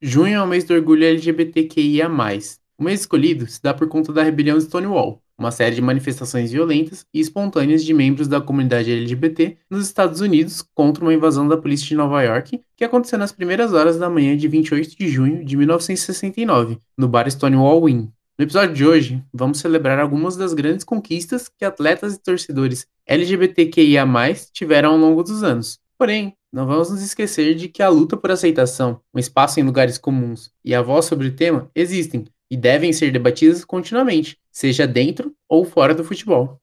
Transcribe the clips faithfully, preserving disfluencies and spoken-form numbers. Junho é o mês do orgulho L G B T Q I A mais. O mês escolhido se dá por conta da rebelião Stonewall, uma série de manifestações violentas e espontâneas de membros da comunidade L G B T nos Estados Unidos contra uma invasão da polícia de Nova York, que aconteceu nas primeiras horas da manhã de vinte e oito de junho de mil novecentos e sessenta e nove, no bar Stonewall Inn. No episódio de hoje, vamos celebrar algumas das grandes conquistas que atletas e torcedores L G B T Q I A mais, tiveram ao longo dos anos. Porém, não vamos nos esquecer de que a luta por aceitação, um espaço em lugares comuns e a voz sobre o tema existem e devem ser debatidas continuamente, seja dentro ou fora do futebol.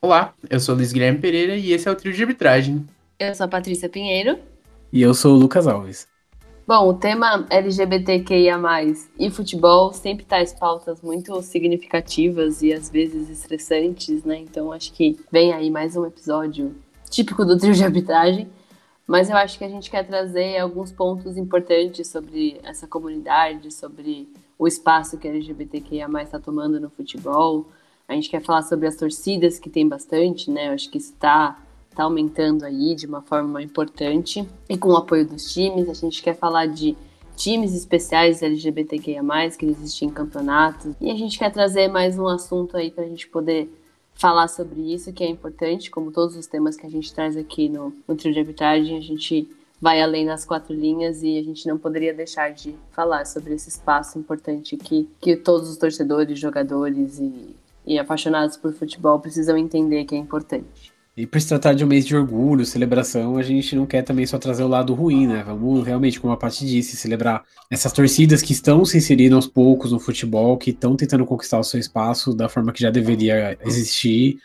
Olá, eu sou Luiz Guilherme Pereira e esse é o Trio de Arbitragem. Eu sou a Patrícia Pinheiro. E eu sou o Lucas Alves. Bom, o tema L G B T Q I A mais, e futebol sempre traz pautas muito significativas e às vezes estressantes, né? Então acho que vem aí mais um episódio típico do Trio de Arbitragem. Mas eu acho que a gente quer trazer alguns pontos importantes sobre essa comunidade, sobre o espaço que a L G B T Q I A mais, está tomando no futebol. A gente quer falar sobre as torcidas, que tem bastante, né? Eu acho que isso está tá aumentando aí de uma forma importante. E com o apoio dos times, a gente quer falar de times especiais L G B T Q I A mais, que existem em campeonatos. E a gente quer trazer mais um assunto aí para a gente poder falar sobre isso, que é importante. Como todos os temas que a gente traz aqui no, no Trio de Arbitragem, a gente vai além das quatro linhas e a gente não poderia deixar de falar sobre esse espaço importante que, que todos os torcedores, jogadores e... e apaixonados por futebol precisam entender que é importante. E por se tratar de um mês de orgulho, celebração, a gente não quer também só trazer o lado ruim, né? Vamos realmente, como a Paty disse, celebrar essas torcidas que estão se inserindo aos poucos no futebol, que estão tentando conquistar o seu espaço da forma que já deveria existir.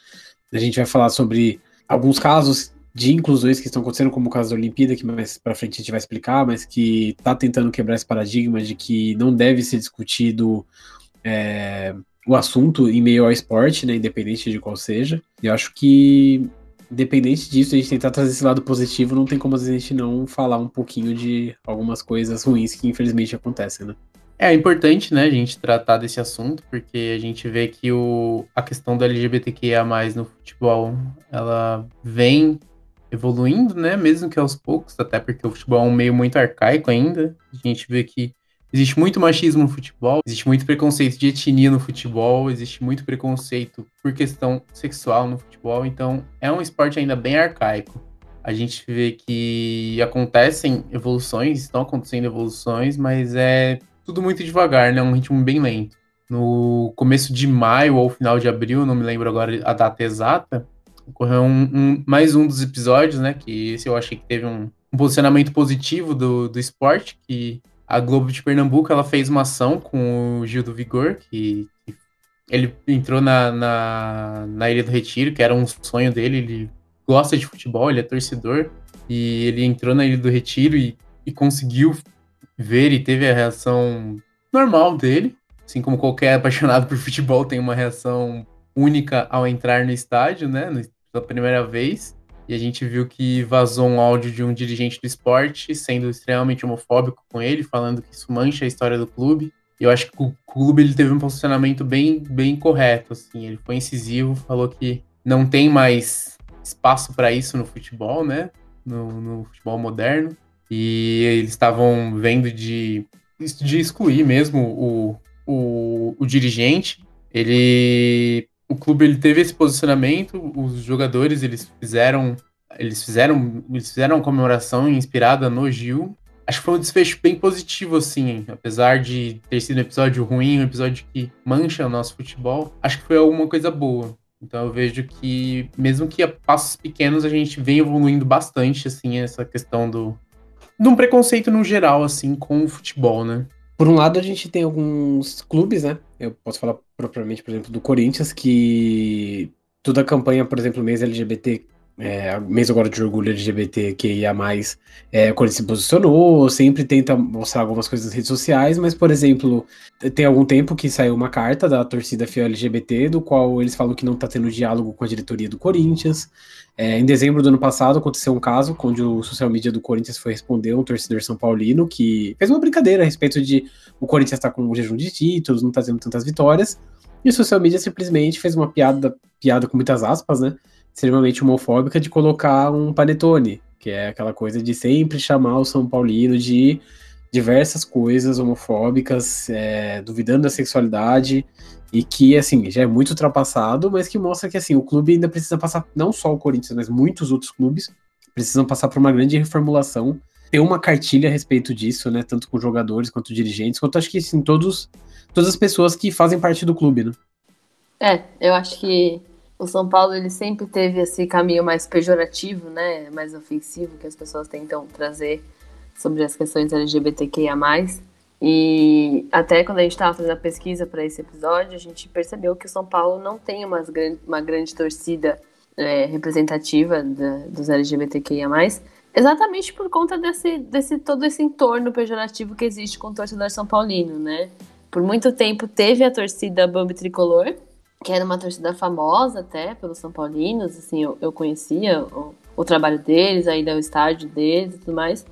A gente vai falar sobre alguns casos de inclusões que estão acontecendo, como o caso da Olimpíada, que mais pra frente a gente vai explicar, mas que tá tentando quebrar esse paradigma de que não deve ser discutido... É... o assunto em meio ao esporte, né, independente de qual seja. Eu acho que, independente disso, a gente tentar trazer esse lado positivo, não tem como a gente não falar um pouquinho de algumas coisas ruins que, infelizmente, acontecem, né? É importante, né, a gente tratar desse assunto, porque a gente vê que o, a questão do L G B T Q I A mais, no futebol, ela vem evoluindo, né, mesmo que aos poucos, até porque o futebol é um meio muito arcaico ainda. A gente vê que existe muito machismo no futebol, existe muito preconceito de etnia no futebol, existe muito preconceito por questão sexual no futebol, então é um esporte ainda bem arcaico. A gente vê que acontecem evoluções, estão acontecendo evoluções, mas é tudo muito devagar, né? Um ritmo bem lento. No começo de maio ou final de abril, não me lembro agora a data exata, ocorreu um, um, mais um dos episódios, né? Que esse eu achei que teve um, um posicionamento positivo do, do esporte, que... A Globo de Pernambuco, ela fez uma ação com o Gil do Vigor, que, que ele entrou na, na, na Ilha do Retiro, que era um sonho dele, ele gosta de futebol, ele é torcedor, e ele entrou na Ilha do Retiro e, e conseguiu ver e teve a reação normal dele, assim como qualquer apaixonado por futebol tem uma reação única ao entrar no estádio, né, pela primeira vez. E a gente viu que vazou um áudio de um dirigente do esporte, sendo extremamente homofóbico com ele, falando que isso mancha a história do clube. E eu acho que o clube ele teve um posicionamento bem, bem correto, assim. Ele foi incisivo, falou que não tem mais espaço para isso no futebol, né? No, no futebol moderno. E eles estavam vendo de, de excluir mesmo o, o, o dirigente. Ele... O clube ele teve esse posicionamento, os jogadores eles fizeram, eles fizeram, eles fizeram uma comemoração inspirada no Gil. Acho que foi um desfecho bem positivo, assim, hein? Apesar de ter sido um episódio ruim, um episódio que mancha o nosso futebol, acho que foi alguma coisa boa. Então eu vejo que, mesmo que a passos pequenos, a gente vem evoluindo bastante, assim, essa questão do... de um preconceito no geral, assim, com o futebol, né? Por um lado, a gente tem alguns clubes, né? Eu posso falar propriamente, por exemplo, do Corinthians, que toda a campanha, por exemplo, mês L G B T é, mesmo agora de orgulho L G B T que ia mais, é, quando ele se posicionou, sempre tenta mostrar algumas coisas nas redes sociais, mas, por exemplo, tem algum tempo que saiu uma carta da torcida Fiel L G B T, do qual eles falam que não está tendo diálogo com a diretoria do Corinthians. É, em dezembro do ano passado aconteceu um caso onde o social media do Corinthians foi responder um torcedor são paulino que fez uma brincadeira a respeito de o Corinthians tá com um jejum de títulos, não tá tendo tantas vitórias, e o social media simplesmente fez uma piada, piada com muitas aspas, né, extremamente homofóbica, de colocar um panetone, que é aquela coisa de sempre chamar o São Paulino de diversas coisas homofóbicas, é, duvidando da sexualidade, e que, assim, já é muito ultrapassado, mas que mostra que, assim, o clube ainda precisa passar, não só o Corinthians, mas muitos outros clubes precisam passar por uma grande reformulação, ter uma cartilha a respeito disso, né, tanto com jogadores, quanto dirigentes, quanto, acho que, assim, todos, todas as pessoas que fazem parte do clube, né? É, eu acho que o São Paulo, ele sempre teve esse caminho mais pejorativo, né, mais ofensivo, que as pessoas tentam trazer sobre as questões L G B T Q I A mais. E até quando a gente estava fazendo a pesquisa para esse episódio, a gente percebeu que o São Paulo não tem uma grande, uma grande torcida é, representativa da, dos L G B T Q I A mais, exatamente por conta desse, desse todo esse entorno pejorativo que existe com o torcedor são paulino, né? Por muito tempo teve a torcida Bambi Tricolor, que era uma torcida famosa até pelos são paulinos, assim, eu, eu conhecia o, o trabalho deles, ainda o estádio deles e tudo mais,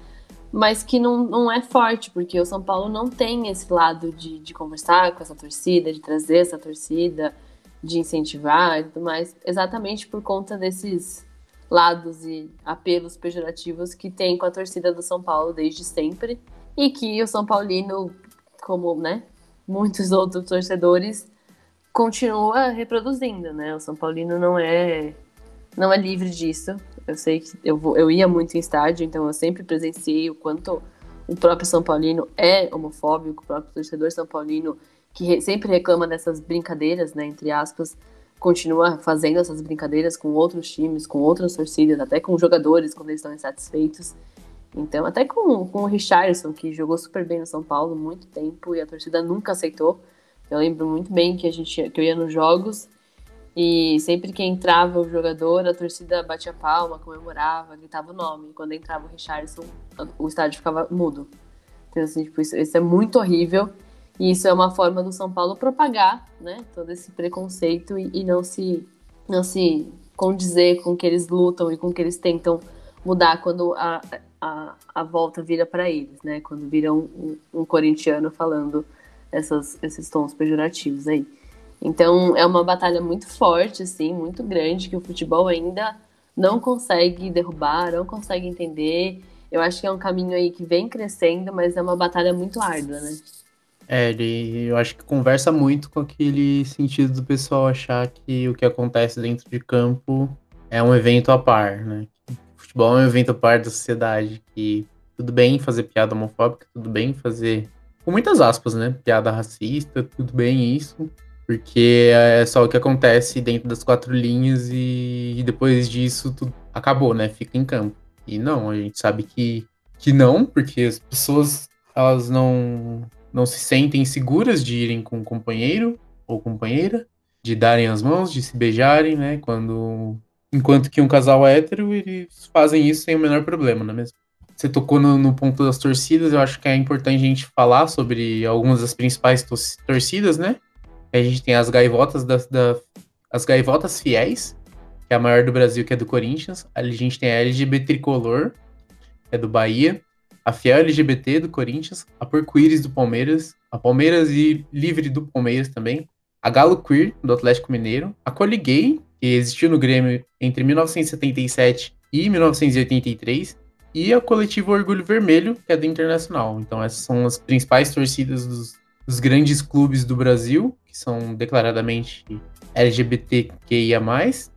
mas que não, não é forte, porque o São Paulo não tem esse lado de, de conversar com essa torcida, de trazer essa torcida, de incentivar e tudo mais, exatamente por conta desses lados e apelos pejorativos que tem com a torcida do São Paulo desde sempre, e que o São Paulino, como, né, muitos outros torcedores, continua reproduzindo, né? O São Paulino não é, não é livre disso. Eu sei que eu, vou, eu ia muito em estádio, então eu sempre presenciei o quanto o próprio São Paulino é homofóbico, o próprio torcedor São Paulino, que re, sempre reclama dessas brincadeiras, né, entre aspas, continua fazendo essas brincadeiras com outros times, com outras torcidas, até com jogadores quando eles estão insatisfeitos. Então, até com, com o Richarlyson, que jogou super bem no São Paulo muito tempo e a torcida nunca aceitou. Eu lembro muito bem que, a gente, que eu ia nos jogos, e sempre que entrava o jogador, a torcida batia palma, comemorava, gritava o nome. Quando entrava o Richarlyson, o estádio ficava mudo. Então, assim, tipo, isso, isso é muito horrível. E isso é uma forma do São Paulo propagar, né, todo esse preconceito e, e não, se, não se condizer com o que eles lutam e com o que eles tentam mudar quando a, a, a volta vira para eles, né? Quando vira um, um, um corintiano falando essas, esses tons pejorativos aí. Então, é uma batalha muito forte, assim, muito grande, que o futebol ainda não consegue derrubar, não consegue entender. Eu acho que é um caminho aí que vem crescendo, mas é uma batalha muito árdua, né? É, ele, eu acho que conversa muito com aquele sentido do pessoal achar que o que acontece dentro de campo é um evento à par, né? O futebol é um evento à par da sociedade, que tudo bem fazer piada homofóbica, tudo bem fazer, com muitas aspas, né, piada racista, tudo bem isso, porque é só o que acontece dentro das quatro linhas e depois disso tudo acabou, né? Fica em campo. E não, a gente sabe que, que não, porque as pessoas, elas não, não se sentem seguras de irem com um companheiro ou companheira, de darem as mãos, de se beijarem, né? Quando, enquanto que um casal hétero, eles fazem isso sem o menor problema, não é mesmo? Você tocou no, no ponto das torcidas, eu acho que é importante a gente falar sobre algumas das principais to- torcidas, né? A gente tem as Gaivotas, da, da, as Gaivotas Fiéis, que é a maior do Brasil, que é do Corinthians. A gente tem a L G B T Tricolor, que é do Bahia. A Fiel L G B T do Corinthians. A Porco-Íris do Palmeiras. A Palmeiras e Livre do Palmeiras também. A Galo Queer, do Atlético Mineiro. A Coligay, que existiu no Grêmio entre mil novecentos e setenta e sete e mil novecentos e oitenta e três. E a coletiva Orgulho Vermelho, que é do Internacional. Então essas são as principais torcidas dos os grandes clubes do Brasil, que são declaradamente L G B T Q I A mais.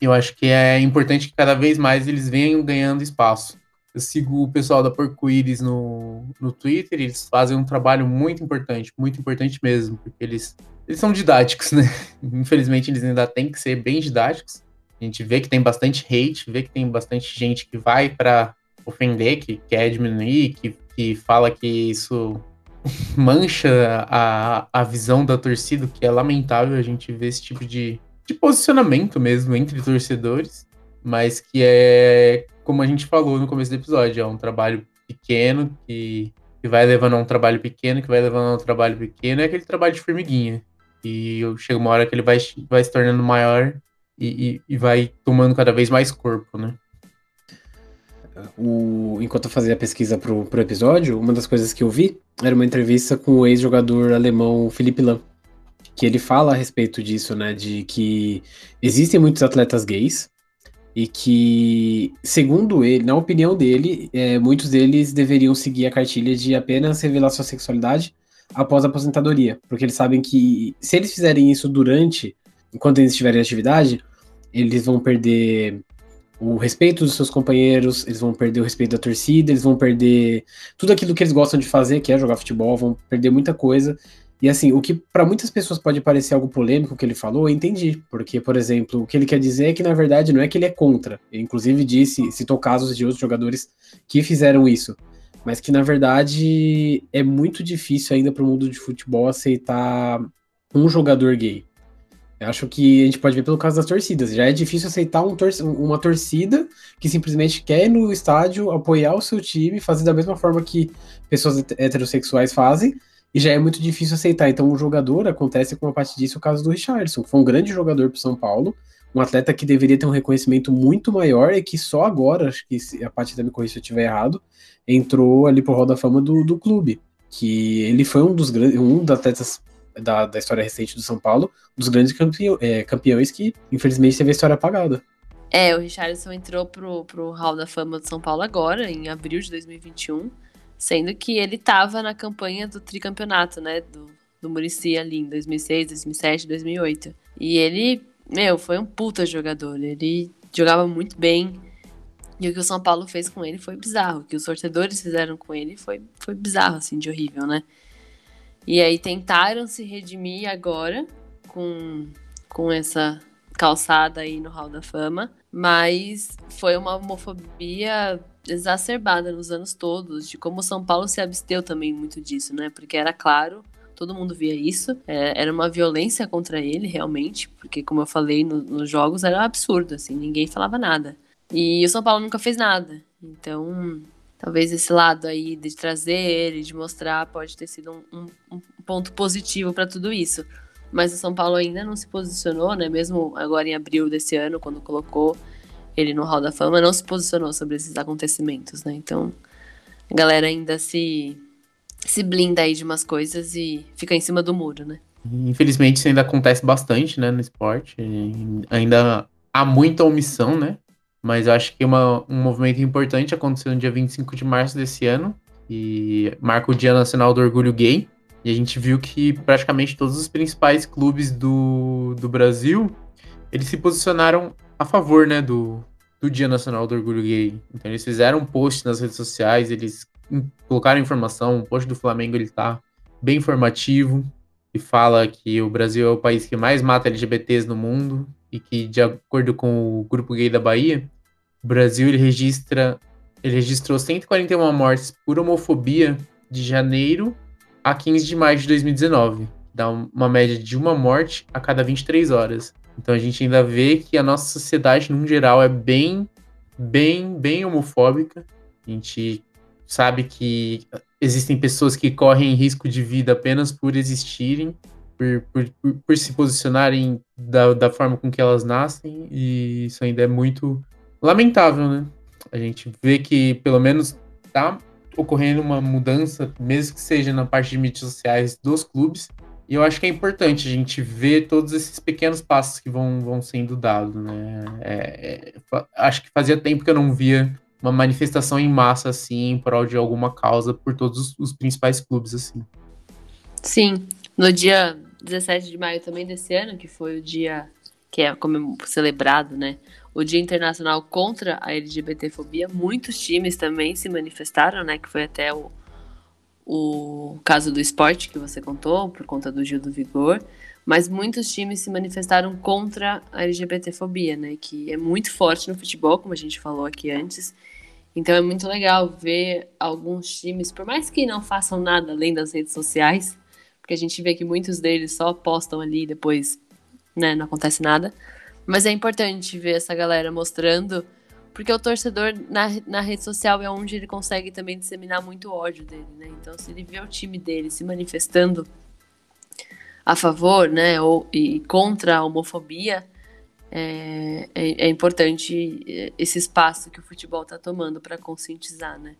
Eu acho que é importante que cada vez mais eles venham ganhando espaço. Eu sigo o pessoal da Porco-Íris no, no Twitter, e eles fazem um trabalho muito importante, muito importante mesmo, porque eles, eles são didáticos, né? Infelizmente, eles ainda têm que ser bem didáticos. A gente vê que tem bastante hate, vê que tem bastante gente que vai para ofender, que quer diminuir, que, que fala que isso mancha a, a visão da torcida, que é lamentável a gente ver esse tipo de, de posicionamento mesmo entre torcedores. mas que é, como a gente falou no começo do episódio, é um trabalho pequeno que, que vai levando a um trabalho pequeno, que vai levando a um trabalho pequeno, é aquele trabalho de formiguinha. E chega uma hora que ele vai, vai se tornando maior e, e, e vai tomando cada vez mais corpo, né? O, enquanto eu fazia a pesquisa pro, pro episódio, uma das coisas que eu vi era uma entrevista com o ex-jogador alemão Philipp Lahm, que ele fala a respeito disso, né, de que existem muitos atletas gays e que, segundo ele, na opinião dele, é, muitos deles deveriam seguir a cartilha de apenas revelar sua sexualidade após a aposentadoria, porque eles sabem que se eles fizerem isso durante, enquanto eles estiverem em atividade, eles vão perder o respeito dos seus companheiros, eles vão perder o respeito da torcida, eles vão perder tudo aquilo que eles gostam de fazer, que é jogar futebol, vão perder muita coisa. E assim, o que para muitas pessoas pode parecer algo polêmico que ele falou, eu entendi, porque, por exemplo, o que ele quer dizer é que, na verdade, não é que ele é contra. Ele, inclusive, disse, citou casos de outros jogadores que fizeram isso, mas que, na verdade, é muito difícil ainda para o mundo de futebol aceitar um jogador gay. Eu acho que a gente pode ver pelo caso das torcidas. Já é difícil aceitar um tor- uma torcida que simplesmente quer ir no estádio, apoiar o seu time, fazer da mesma forma que pessoas heterossexuais fazem, e já é muito difícil aceitar. Então, um jogador, acontece com a parte disso o caso do Richarlyson, que foi um grande jogador para o São Paulo, um atleta que deveria ter um reconhecimento muito maior e que só agora, acho que a Paty me corrija se eu estiver errado, entrou ali pro Hall da Fama do, do clube, que ele foi um dos grandes, um dos atletas da, da história recente do São Paulo, um dos grandes campeão, é, campeões que, infelizmente, teve a história apagada. É, o Richarlyson entrou pro, pro Hall da Fama do São Paulo agora, em abril de dois mil e vinte e um, sendo que ele tava na campanha do tricampeonato, né, do, do Muricy ali, em dois mil e seis, dois mil e sete, dois mil e oito, e ele... Meu, foi um puta jogador, ele jogava muito bem, e o que o São Paulo fez com ele foi bizarro, o que os torcedores fizeram com ele foi, foi bizarro, assim, de horrível, né? E aí tentaram se redimir agora com, com essa calçada aí no Hall da Fama, mas foi uma homofobia exacerbada nos anos todos, de como o São Paulo se absteu também muito disso, né? Porque era claro... Todo mundo via isso, era uma violência contra ele, realmente, porque, como eu falei, no, nos jogos era um absurdo, assim, ninguém falava nada. E o São Paulo nunca fez nada, então talvez esse lado aí de trazer ele, de mostrar, pode ter sido um, um, um ponto positivo para tudo isso. Mas o São Paulo ainda não se posicionou, né, mesmo agora em abril desse ano, quando colocou ele no Hall da Fama, não se posicionou sobre esses acontecimentos, né, então a galera ainda se... se blinda aí de umas coisas e fica em cima do muro, né? Infelizmente isso ainda acontece bastante, né, no esporte. Ainda há muita omissão, né? Mas eu acho que uma, um movimento importante aconteceu no dia vinte e cinco de março desse ano, que marca o Dia Nacional do Orgulho Gay, e a gente viu que praticamente todos os principais clubes do, do Brasil, eles se posicionaram a favor, né, do, do Dia Nacional do Orgulho Gay. Então eles fizeram um post nas redes sociais, eles colocaram informação, o post do Flamengo ele tá bem informativo e fala que o Brasil é o país que mais mata L G B Ts no mundo e que, de acordo com o Grupo Gay da Bahia, o Brasil ele registra, ele registrou cento e quarenta e uma mortes por homofobia de janeiro a quinze de maio de dois mil e dezenove, dá uma média de uma morte a cada vinte e três horas. Então a gente ainda vê que a nossa sociedade, num geral, é bem, bem, bem homofóbica. A gente sabe que existem pessoas que correm risco de vida apenas por existirem, por, por, por, por se posicionarem da, da forma com que elas nascem, e isso ainda é muito lamentável, né? A gente vê que, pelo menos, tá ocorrendo uma mudança, mesmo que seja na parte de mídias sociais dos clubes, e eu acho que é importante a gente ver todos esses pequenos passos que vão, vão sendo dados, né? É, é, acho que fazia tempo que eu não via uma manifestação em massa, assim, em prol de alguma causa por todos os principais clubes, assim. Sim, no dia dezessete de maio também desse ano, que foi o dia que é celebrado, né, o Dia Internacional contra a LGBTfobia, muitos times também se manifestaram, né, que foi até o, o caso do esporte que você contou, por conta do Gil do Vigor, mas muitos times se manifestaram contra a LGBTfobia, né, que é muito forte no futebol, como a gente falou aqui antes. Então é muito legal ver alguns times, por mais que não façam nada além das redes sociais, porque a gente vê que muitos deles só postam ali e depois, né, não acontece nada, Mas é importante ver essa galera mostrando, porque o torcedor na, na rede social é onde ele consegue também disseminar muito ódio dele, né? Então, se ele vê o time dele se manifestando a favor, né, ou, e contra a homofobia, é, é, é importante esse espaço que o futebol está tomando para conscientizar, né?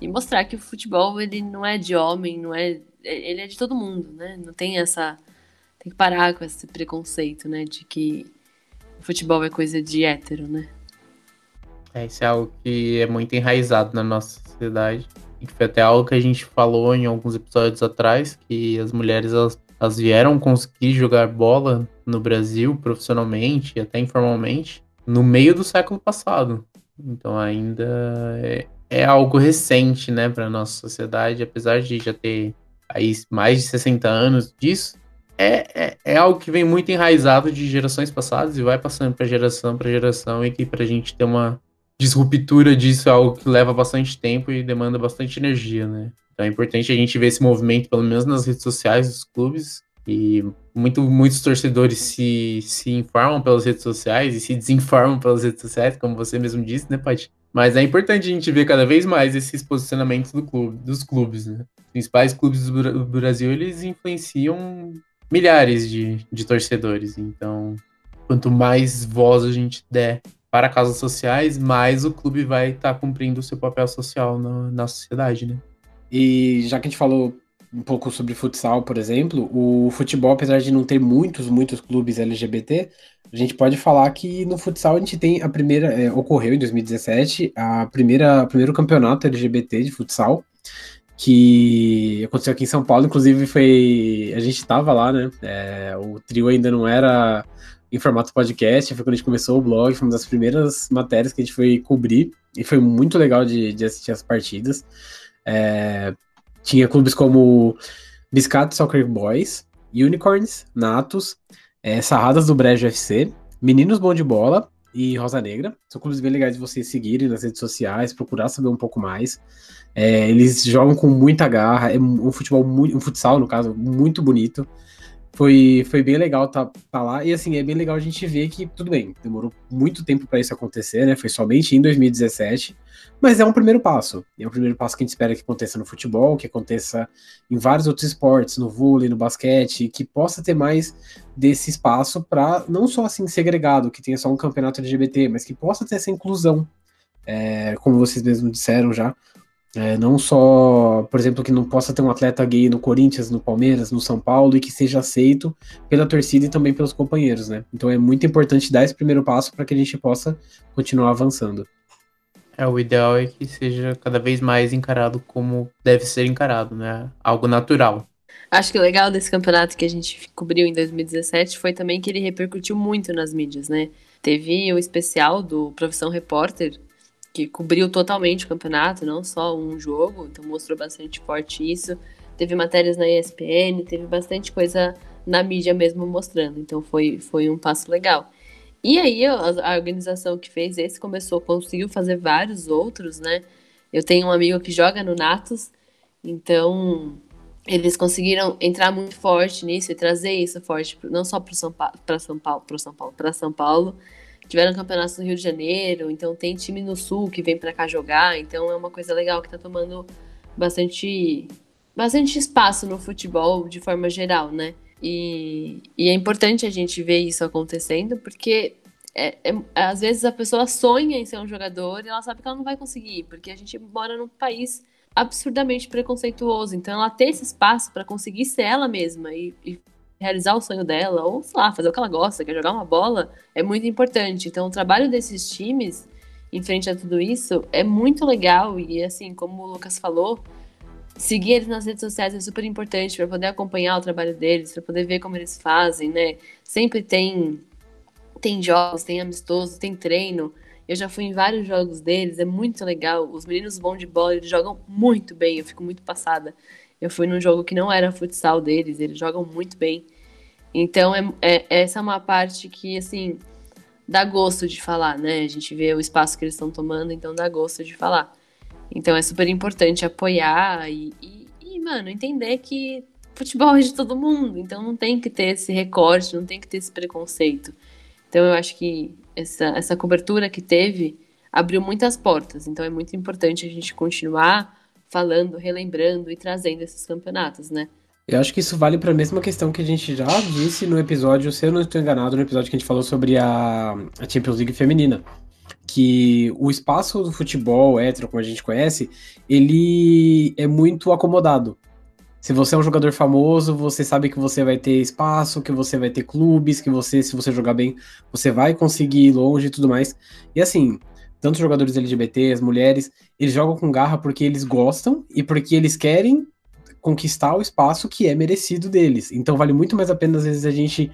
E mostrar que o futebol, ele não é de homem, não é, ele é de todo mundo, né? Não tem essa... Tem que parar com esse preconceito, né, de que o futebol é coisa de hétero, né? É, isso é algo que é muito enraizado na nossa sociedade. E que foi até algo que a gente falou em alguns episódios atrás, que as mulheres, elas, elas vieram conseguir jogar bola no Brasil profissionalmente e até informalmente no meio do século passado. Então ainda... É... É algo recente, né, para a nossa sociedade, apesar de já ter aí mais de sessenta anos disso, é, é, é algo que vem muito enraizado de gerações passadas e vai passando para geração para geração, e que para a gente ter uma disruptura disso é algo que leva bastante tempo e demanda bastante energia, né? Então é importante a gente ver esse movimento, pelo menos nas redes sociais dos clubes, e muito, muitos torcedores se, se informam pelas redes sociais e se desinformam pelas redes sociais, como você mesmo disse, né, Paty? Mas é importante a gente ver cada vez mais esses posicionamentos do clube, dos clubes, né? Os principais clubes do Brasil, eles influenciam milhares de, de torcedores. Então, quanto mais voz a gente der para causas sociais, mais o clube vai estar tá cumprindo o seu papel social na, na sociedade, né? E já que a gente falou um pouco sobre futsal, por exemplo, o futebol, apesar de não ter muitos, muitos clubes L G B T... A gente pode falar que no futsal a gente tem a primeira, é, ocorreu em dois mil e dezessete, a primeira, o primeiro campeonato L G B T de futsal, que aconteceu aqui em São Paulo, inclusive foi, a gente estava lá, né, é, o trio ainda não era em formato podcast, foi quando a gente começou o blog, foi uma das primeiras matérias que a gente foi cobrir, e foi muito legal de, de assistir as partidas. É, tinha clubes como Biscato Soccer Boys, Unicorns, Natos, É, Sarradas do Brejo F C, Meninos Bom de Bola e Rosa Negra. São clubes bem legais de vocês seguirem nas redes sociais, procurar saber um pouco mais. É, eles jogam com muita garra, é um futebol muito, um futsal, no caso, muito bonito. Foi, foi bem legal estar tá, tá lá, e assim, é bem legal a gente ver que, tudo bem, demorou muito tempo para isso acontecer, né? Foi somente em dois mil e dezessete, mas é um primeiro passo. É um primeiro passo que a gente espera que aconteça no futebol, que aconteça em vários outros esportes, no vôlei, no basquete, que possa ter mais desse espaço para não só assim segregado, que tenha só um campeonato L G B T, mas que possa ter essa inclusão, é, como vocês mesmos disseram já. É, não só, por exemplo, que não possa ter um atleta gay no Corinthians, no Palmeiras, no São Paulo, e que seja aceito pela torcida e também pelos companheiros, né? Então é muito importante dar esse primeiro passo para que a gente possa continuar avançando. É, o ideal é que seja cada vez mais encarado como deve ser encarado, né? Algo natural. Acho que o legal desse campeonato que a gente cobriu em dois mil e dezessete foi também que ele repercutiu muito nas mídias, né? Teve o especial do Profissão Repórter, que cobriu totalmente o campeonato, não só um jogo, então mostrou bastante forte isso. Teve matérias na E S P N, teve bastante coisa na mídia mesmo mostrando, então foi, foi um passo legal. E aí a, a organização que fez esse começou, conseguiu fazer vários outros, né? Eu tenho um amigo que joga no Natos, então eles conseguiram entrar muito forte nisso e trazer isso forte, não só para São Paulo, para São Paulo, para São Paulo, para São Paulo. Tiveram campeonatos no Rio de Janeiro, então tem time no Sul que vem pra cá jogar, então é uma coisa legal que tá tomando bastante, bastante espaço no futebol de forma geral, né? E, e é importante a gente ver isso acontecendo, porque é, é, às vezes a pessoa sonha em ser um jogador e ela sabe que ela não vai conseguir, porque a gente mora num país absurdamente preconceituoso, então ela ter esse espaço pra conseguir ser ela mesma e, e realizar o sonho dela, ou, sei lá, fazer o que ela gosta, que é jogar uma bola, é muito importante. Então, o trabalho desses times, em frente a tudo isso, é muito legal. E, assim, como o Lucas falou, seguir eles nas redes sociais é super importante para poder acompanhar o trabalho deles, para poder ver como eles fazem, né? Sempre tem, tem jogos, tem amistoso, tem treino. Eu já fui em vários jogos deles, é muito legal. Os meninos bons de bola, eles jogam muito bem, eu fico muito passada. Eu fui num jogo que não era futsal deles, eles jogam muito bem. Então, é, é, essa é uma parte que, assim, dá gosto de falar, né? A gente vê o espaço que eles estão tomando, então dá gosto de falar. Então, é super importante apoiar e, e, e, mano, entender que futebol é de todo mundo. Então, não tem que ter esse recorte, não tem que ter esse preconceito. Então eu acho que essa, essa cobertura que teve abriu muitas portas, então é muito importante a gente continuar falando, relembrando e trazendo esses campeonatos, né? Eu acho que isso vale para a mesma questão que a gente já disse no episódio, se eu não estou enganado, no episódio que a gente falou sobre a, a Champions League feminina, que o espaço do futebol hétero, como a gente conhece, ele é muito acomodado. Se você é um jogador famoso, você sabe que você vai ter espaço, que você vai ter clubes, que você, se você jogar bem, você vai conseguir ir longe e tudo mais. E assim, tanto os jogadores L G B T, as mulheres, eles jogam com garra porque eles gostam e porque eles querem conquistar o espaço que é merecido deles. Então vale muito mais a pena, às vezes, a gente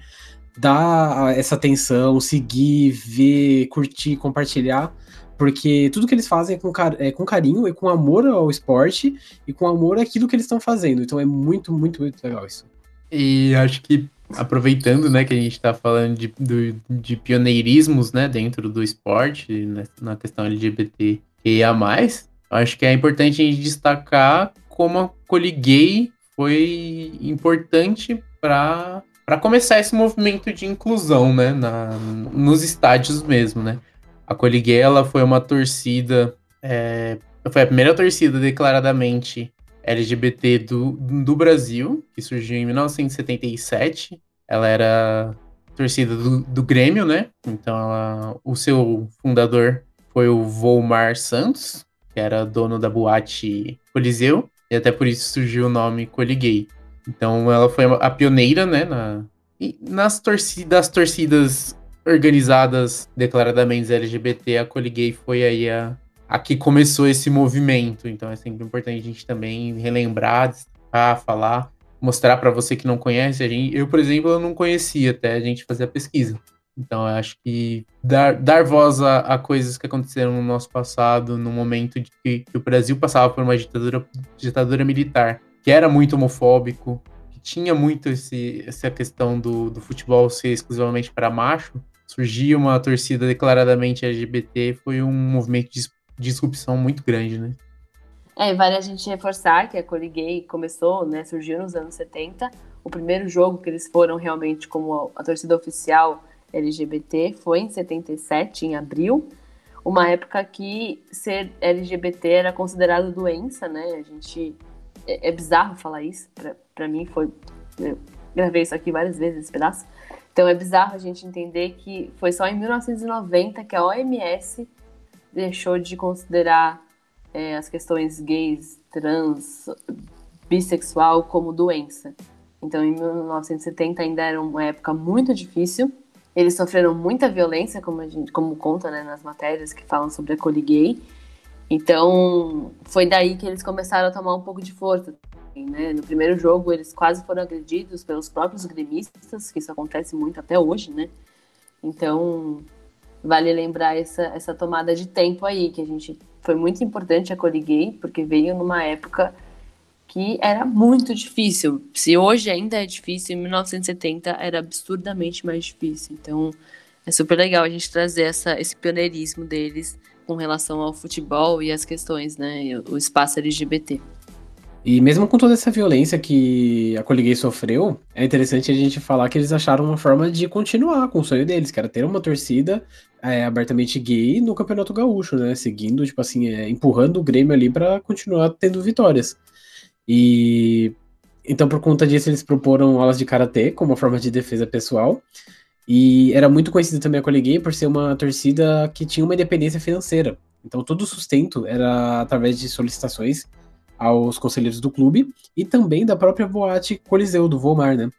dar essa atenção, seguir, ver, curtir, compartilhar, porque tudo que eles fazem é com, car- é com carinho e com amor ao esporte e com amor àquilo que eles estão fazendo. Então é muito, muito, muito legal isso. E acho que, aproveitando, né, que a gente está falando de, do, de pioneirismos, né, dentro do esporte, né, na questão L G B T Q I A mais, acho que é importante a gente destacar como a Coligay foi importante para para começar esse movimento de inclusão, né, na, nos estádios mesmo, né. A Coligay, ela foi uma torcida, é, foi a primeira torcida declaradamente L G B T do, do Brasil, que surgiu em mil novecentos e setenta e sete, ela era torcida do, do Grêmio, né, então ela, o seu fundador foi o Volmar Santos, que era dono da boate Coliseu, e até por isso surgiu o nome Coligay. Então ela foi a pioneira, né, na, nas torcidas, torcidas organizadas declaradamente L G B T, a Coligay foi aí a, a que começou esse movimento. Então é sempre importante a gente também relembrar, destacar, falar, mostrar para você que não conhece. A gente, eu, por exemplo, eu não conhecia até a gente fazer a pesquisa. Então eu acho que dar, dar voz a, a coisas que aconteceram no nosso passado, no momento de que, que o Brasil passava por uma ditadura, ditadura militar, que era muito homofóbico, que tinha muito esse, essa questão do, do futebol ser exclusivamente para macho, surgia uma torcida declaradamente L G B T, foi um movimento de disrupção muito grande, né? É, vale a gente reforçar que a Coligay começou, né, surgiu nos anos setenta, o primeiro jogo que eles foram realmente como a torcida oficial L G B T foi em setenta e sete, em abril, uma época que ser L G B T era considerado doença, né, a gente... É bizarro falar isso, pra, pra mim foi... Eu gravei isso aqui várias vezes, esse pedaço. Então é bizarro a gente entender que foi só em mil novecentos e noventa que a O M S deixou de considerar é, as questões gays, trans, bissexual como doença. Então em mil novecentos e setenta ainda era uma época muito difícil. Eles sofreram muita violência, como, a gente, como conta, né, nas matérias que falam sobre a Coligay. Então, foi daí que eles começaram a tomar um pouco de força, né? No primeiro jogo, eles quase foram agredidos pelos próprios gremistas, que isso acontece muito até hoje, né? Então, vale lembrar essa, essa tomada de tempo aí, que a gente... Foi muito importante a Coligay, porque veio numa época que era muito difícil. Se hoje ainda é difícil, em mil novecentos e setenta era absurdamente mais difícil. Então, é super legal a gente trazer essa, esse pioneirismo deles com relação ao futebol e as questões, né, o espaço L G B T. E mesmo com toda essa violência que a Coligay sofreu, é interessante a gente falar que eles acharam uma forma de continuar com o sonho deles, que era ter uma torcida é, abertamente gay no Campeonato Gaúcho, né, seguindo, tipo assim, é, empurrando o Grêmio ali para continuar tendo vitórias. E então, por conta disso, eles proporam aulas de karatê como uma forma de defesa pessoal. E era muito conhecida também a Coligay por ser uma torcida que tinha uma independência financeira. Então todo o sustento era através de solicitações aos conselheiros do clube e também da própria boate Coliseu, do Volmar, né?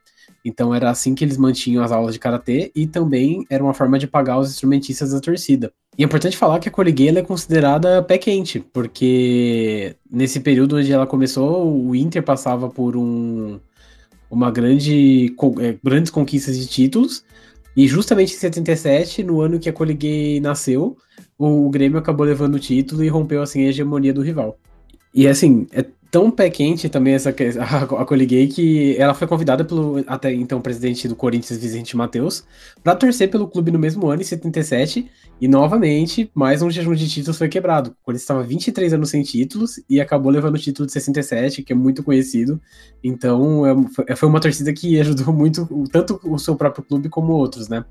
Então era assim que eles mantinham as aulas de karatê e também era uma forma de pagar os instrumentistas da torcida. E é importante falar que a Coligay é considerada pé quente, porque nesse período onde ela começou, o Inter passava por um, uma grande, grandes conquistas de títulos. E justamente em setenta e sete, no ano que a Coligay nasceu, o Grêmio acabou levando o título e rompeu assim, a hegemonia do rival. E assim, é tão pé quente também essa, a, a Coligay que ela foi convidada pelo até então presidente do Corinthians, Vicente Matheus, para torcer pelo clube no mesmo ano, em setenta e sete, e novamente mais um jejum de títulos foi quebrado. O Corinthians estava vinte e três anos sem títulos e acabou levando o título de sessenta e sete, que é muito conhecido. Então é, foi uma torcida que ajudou muito tanto o seu próprio clube como outros, né?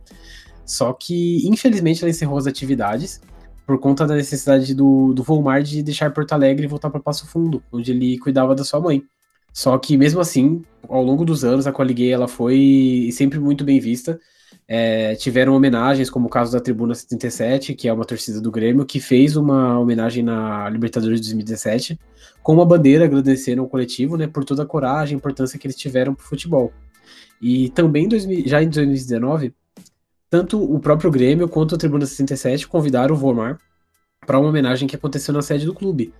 Só que, infelizmente, ela encerrou as atividades por conta da necessidade do, do Volmar de deixar Porto Alegre e voltar para Passo Fundo, onde ele cuidava da sua mãe. Só que, mesmo assim, ao longo dos anos, a Coligay ela foi sempre muito bem vista. É, tiveram homenagens, como o caso da Tribuna setenta e sete, que é uma torcida do Grêmio, que fez uma homenagem na Libertadores de dois mil e dezessete, com uma bandeira agradecendo ao coletivo, né, por toda a coragem e importância que eles tiveram para o futebol. E também, já em dois mil e dezenove, tanto o próprio Grêmio quanto a Tribuna sessenta e sete convidaram o Volmar para uma homenagem que aconteceu na sede do clube.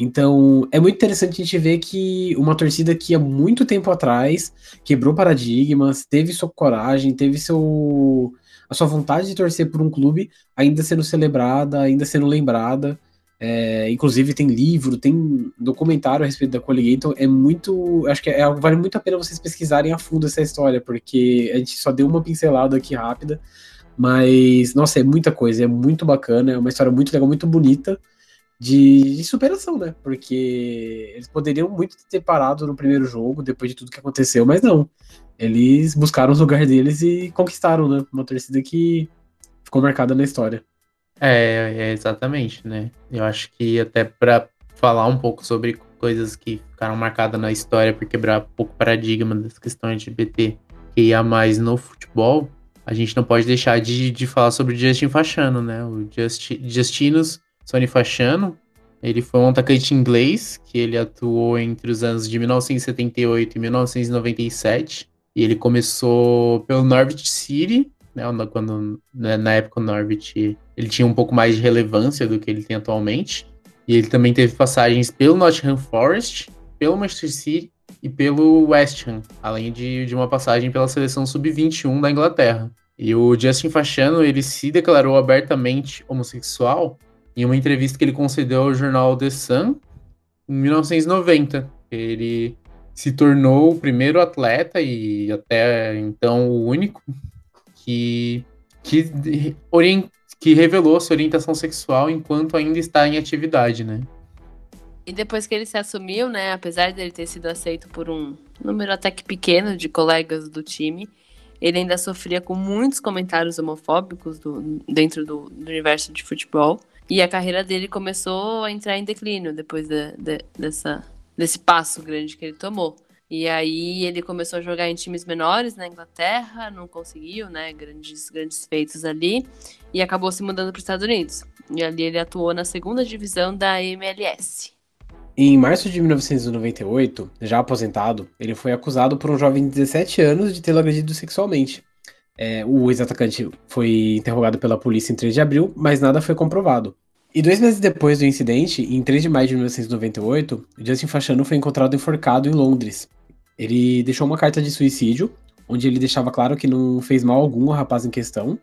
Então, é muito interessante a gente ver que uma torcida que há muito tempo atrás quebrou paradigmas, teve sua coragem, teve seu, a sua vontade de torcer por um clube, ainda sendo celebrada, ainda sendo lembrada. É, inclusive tem livro, tem documentário a respeito da Coligay, então é muito, acho que é, vale muito a pena vocês pesquisarem a fundo essa história, porque a gente só deu uma pincelada aqui rápida, mas, nossa, é muita coisa, é muito bacana, é uma história muito legal, muito bonita, de, de superação, né, porque eles poderiam muito ter parado no primeiro jogo, depois de tudo que aconteceu, mas não, eles buscaram os lugares deles e conquistaram, né, uma torcida que ficou marcada na história. É, é, exatamente, né? Eu acho que até para falar um pouco sobre coisas que ficaram marcadas na história por quebrar um pouco o paradigma das questões L G B T que ia mais no futebol, a gente não pode deixar de, de falar sobre o Justin Fashanu, né? O Justi, Justinos Sonny Fashanu, ele foi um atacante inglês que ele atuou entre os anos de mil novecentos e setenta e oito e mil novecentos e noventa e sete, e ele começou pelo Norwich City, né? Quando, na época o Norwich... ele tinha um pouco mais de relevância do que ele tem atualmente. E ele também teve passagens pelo Nottingham Forest, pelo Manchester City e pelo West Ham, além de, de uma passagem pela seleção sub vinte e um da Inglaterra. E o Justin Fashanu, ele se declarou abertamente homossexual em uma entrevista que ele concedeu ao jornal The Sun em mil novecentos e noventa. Ele se tornou o primeiro atleta e até então o único que, que orientou que revelou sua orientação sexual enquanto ainda está em atividade, né? E depois que ele se assumiu, né, apesar dele ter sido aceito por um número até que pequeno de colegas do time, ele ainda sofria com muitos comentários homofóbicos do, dentro do, do universo de futebol, e a carreira dele começou a entrar em declínio depois de, de, dessa, desse passo grande que ele tomou. E aí ele começou a jogar em times menores na Inglaterra, não conseguiu, né, grandes, grandes feitos ali, e acabou se mudando para os Estados Unidos. E ali ele atuou na segunda divisão da M L S. Em março de mil novecentos e noventa e oito, já aposentado, ele foi acusado por um jovem de dezessete anos de tê-lo agredido sexualmente. É, o ex-atacante foi interrogado pela polícia em três de abril, mas nada foi comprovado. E dois meses depois do incidente, em três de maio de mil novecentos e noventa e oito, Justin Fashanu foi encontrado enforcado em Londres. Ele deixou uma carta de suicídio, onde ele deixava claro que não fez mal algum ao rapaz em questão,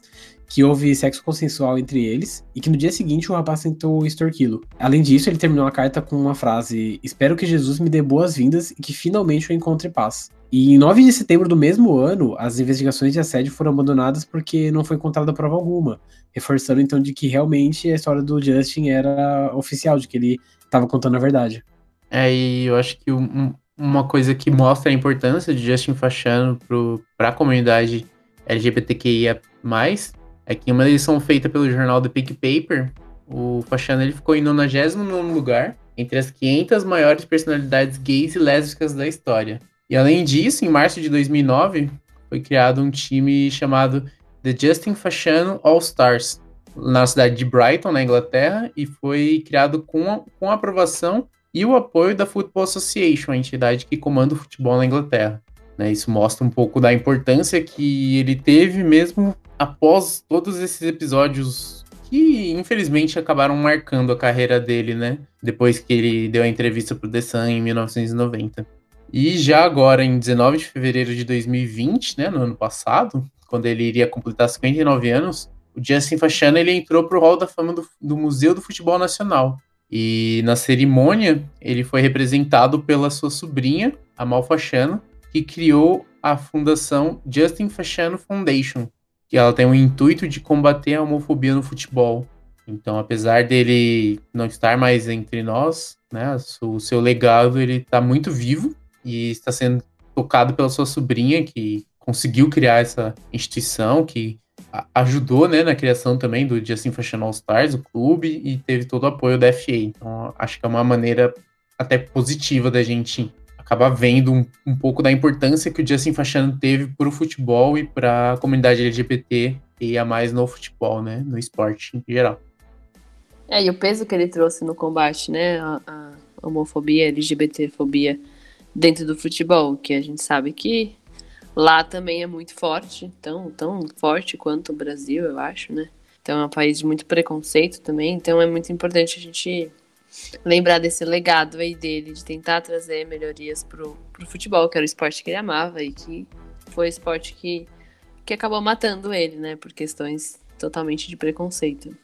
que houve sexo consensual entre eles, e que no dia seguinte o rapaz tentou extorquí-lo. Além disso, ele terminou a carta com uma frase: "Espero que Jesus me dê boas-vindas e que finalmente eu encontre paz." E em nove de setembro do mesmo ano, as investigações de assédio foram abandonadas porque não foi encontrada prova alguma, reforçando então de que realmente a história do Justin era oficial, de que ele estava contando a verdade. É, e eu acho que um... uma coisa que mostra a importância de Justin Fashanu para a comunidade L G B T Q I A mais, é que em uma edição feita pelo jornal The Pink Paper, o Fashanu ele ficou em nonagésimo nono lugar entre as quinhentas maiores personalidades gays e lésbicas da história. E além disso, em março de dois mil e nove, foi criado um time chamado The Justin Fashanu All Stars, na cidade de Brighton, na Inglaterra, e foi criado com a, com a aprovação e o apoio da Football Association, a entidade que comanda o futebol na Inglaterra. Né, isso mostra um pouco da importância que ele teve mesmo após todos esses episódios que, infelizmente, acabaram marcando a carreira dele, né? Depois que ele deu a entrevista para o The Sun em mil novecentos e noventa. E já agora, em dezenove de fevereiro de dois mil e vinte, né, no ano passado, quando ele iria completar cinquenta e nove anos, o Justin Fashanu ele entrou para o Hall da Fama do, do Museu do Futebol Nacional. E na cerimônia, ele foi representado pela sua sobrinha, Amal Fashanu, que criou a fundação Justin Fashanu Foundation, que ela tem o intuito de combater a homofobia no futebol. Então, apesar dele não estar mais entre nós, né, o seu legado está muito vivo e está sendo tocado pela sua sobrinha, que conseguiu criar essa instituição, que ajudou, né, na criação também do Justin Fashanu All Stars, o clube, e teve todo o apoio da F A. Então, acho que é uma maneira até positiva da gente acabar vendo um, um pouco da importância que o Justin Fashanu teve para o futebol e para a comunidade L G B T e a mais no futebol, né, no esporte em geral. É, e o peso que ele trouxe no combate, né, a, a homofobia, LGBTfobia dentro do futebol, que a gente sabe que lá também é muito forte, tão, tão forte quanto o Brasil, eu acho, né? Então é um país de muito preconceito também, então é muito importante a gente lembrar desse legado aí dele, de tentar trazer melhorias pro, pro futebol, que era o esporte que ele amava e que foi o esporte que, que acabou matando ele, né? Por questões totalmente de preconceito.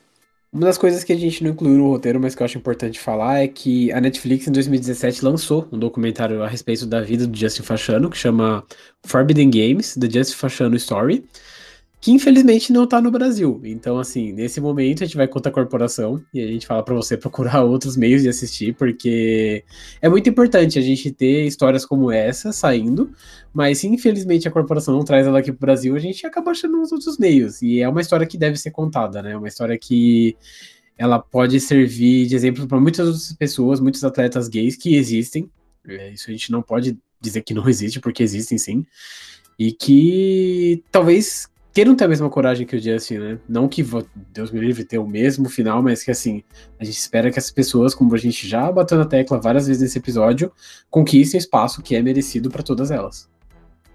Uma das coisas que a gente não incluiu no roteiro, mas que eu acho importante falar, é que a Netflix, em dois mil e dezessete, lançou um documentário a respeito da vida do Justin Fashanu, que chama Forbidden Games, The Justin Fashanu Story, que infelizmente não tá no Brasil. Então, assim, nesse momento a gente vai contra a corporação e a gente fala pra você procurar outros meios de assistir, porque é muito importante a gente ter histórias como essa saindo, mas se infelizmente a corporação não traz ela aqui pro Brasil, a gente acaba achando uns outros meios. E é uma história que deve ser contada, né? É uma história que ela pode servir de exemplo para muitas outras pessoas, muitos atletas gays que existem. Isso a gente não pode dizer que não existe, porque existem sim. E que talvez queiram ter a mesma coragem que o Justin, né? Não que, Deus me livre, ter o mesmo final, mas que, assim, a gente espera que as pessoas, como a gente já bateu na tecla várias vezes nesse episódio, conquistem o espaço que é merecido para todas elas.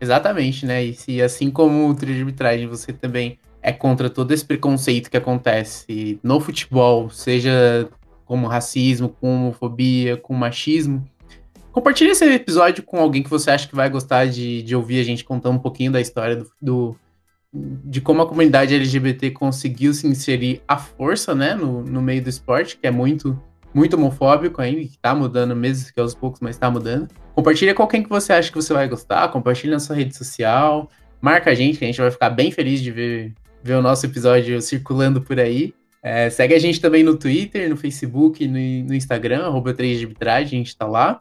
Exatamente, né? E se, assim como o Trio de Arbitragem, você também é contra todo esse preconceito que acontece no futebol, seja como racismo, com homofobia, com machismo, compartilhe esse episódio com alguém que você acha que vai gostar de, de ouvir a gente contar um pouquinho da história do, do de como a comunidade L G B T conseguiu se inserir à força, né, no, no meio do esporte, que é muito, muito homofóbico ainda, que tá mudando mesmo que aos poucos, mas tá mudando. Compartilha com quem que você acha que você vai gostar, compartilha na sua rede social, marca a gente, que a gente vai ficar bem feliz de ver, ver o nosso episódio circulando por aí. É, segue a gente também no Twitter, no Facebook, no, no Instagram, arroba Trio de Arbitragem, a gente tá lá.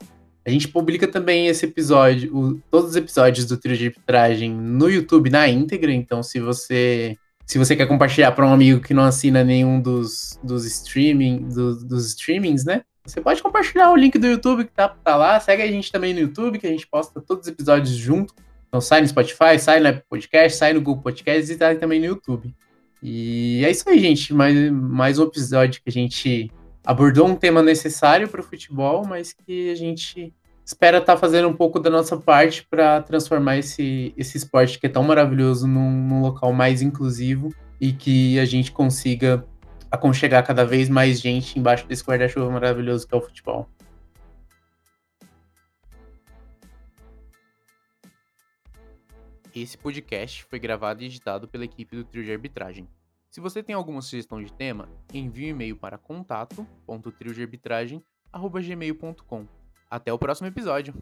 A gente publica também esse episódio, o, todos os episódios do Trio de Arbitragem no YouTube na íntegra, então se você, se você quer compartilhar para um amigo que não assina nenhum dos, dos, streaming, do, dos streamings, né? Você pode compartilhar o link do YouTube que tá, tá lá, segue a gente também no YouTube, que a gente posta todos os episódios junto. Então sai no Spotify, sai no Apple Podcast, sai no Google Podcast e sai também no YouTube. E é isso aí, gente, mais, mais um episódio que a gente abordou um tema necessário para o futebol, mas que a gente espera estar tá fazendo um pouco da nossa parte para transformar esse, esse esporte que é tão maravilhoso num, num local mais inclusivo e que a gente consiga aconchegar cada vez mais gente embaixo desse guarda-chuva maravilhoso que é o futebol. Esse podcast foi gravado e editado pela equipe do Trio de Arbitragem. Se você tem alguma sugestão de tema, envie um e-mail para contato ponto trio de arbitragem arroba gmail ponto com. Até o próximo episódio!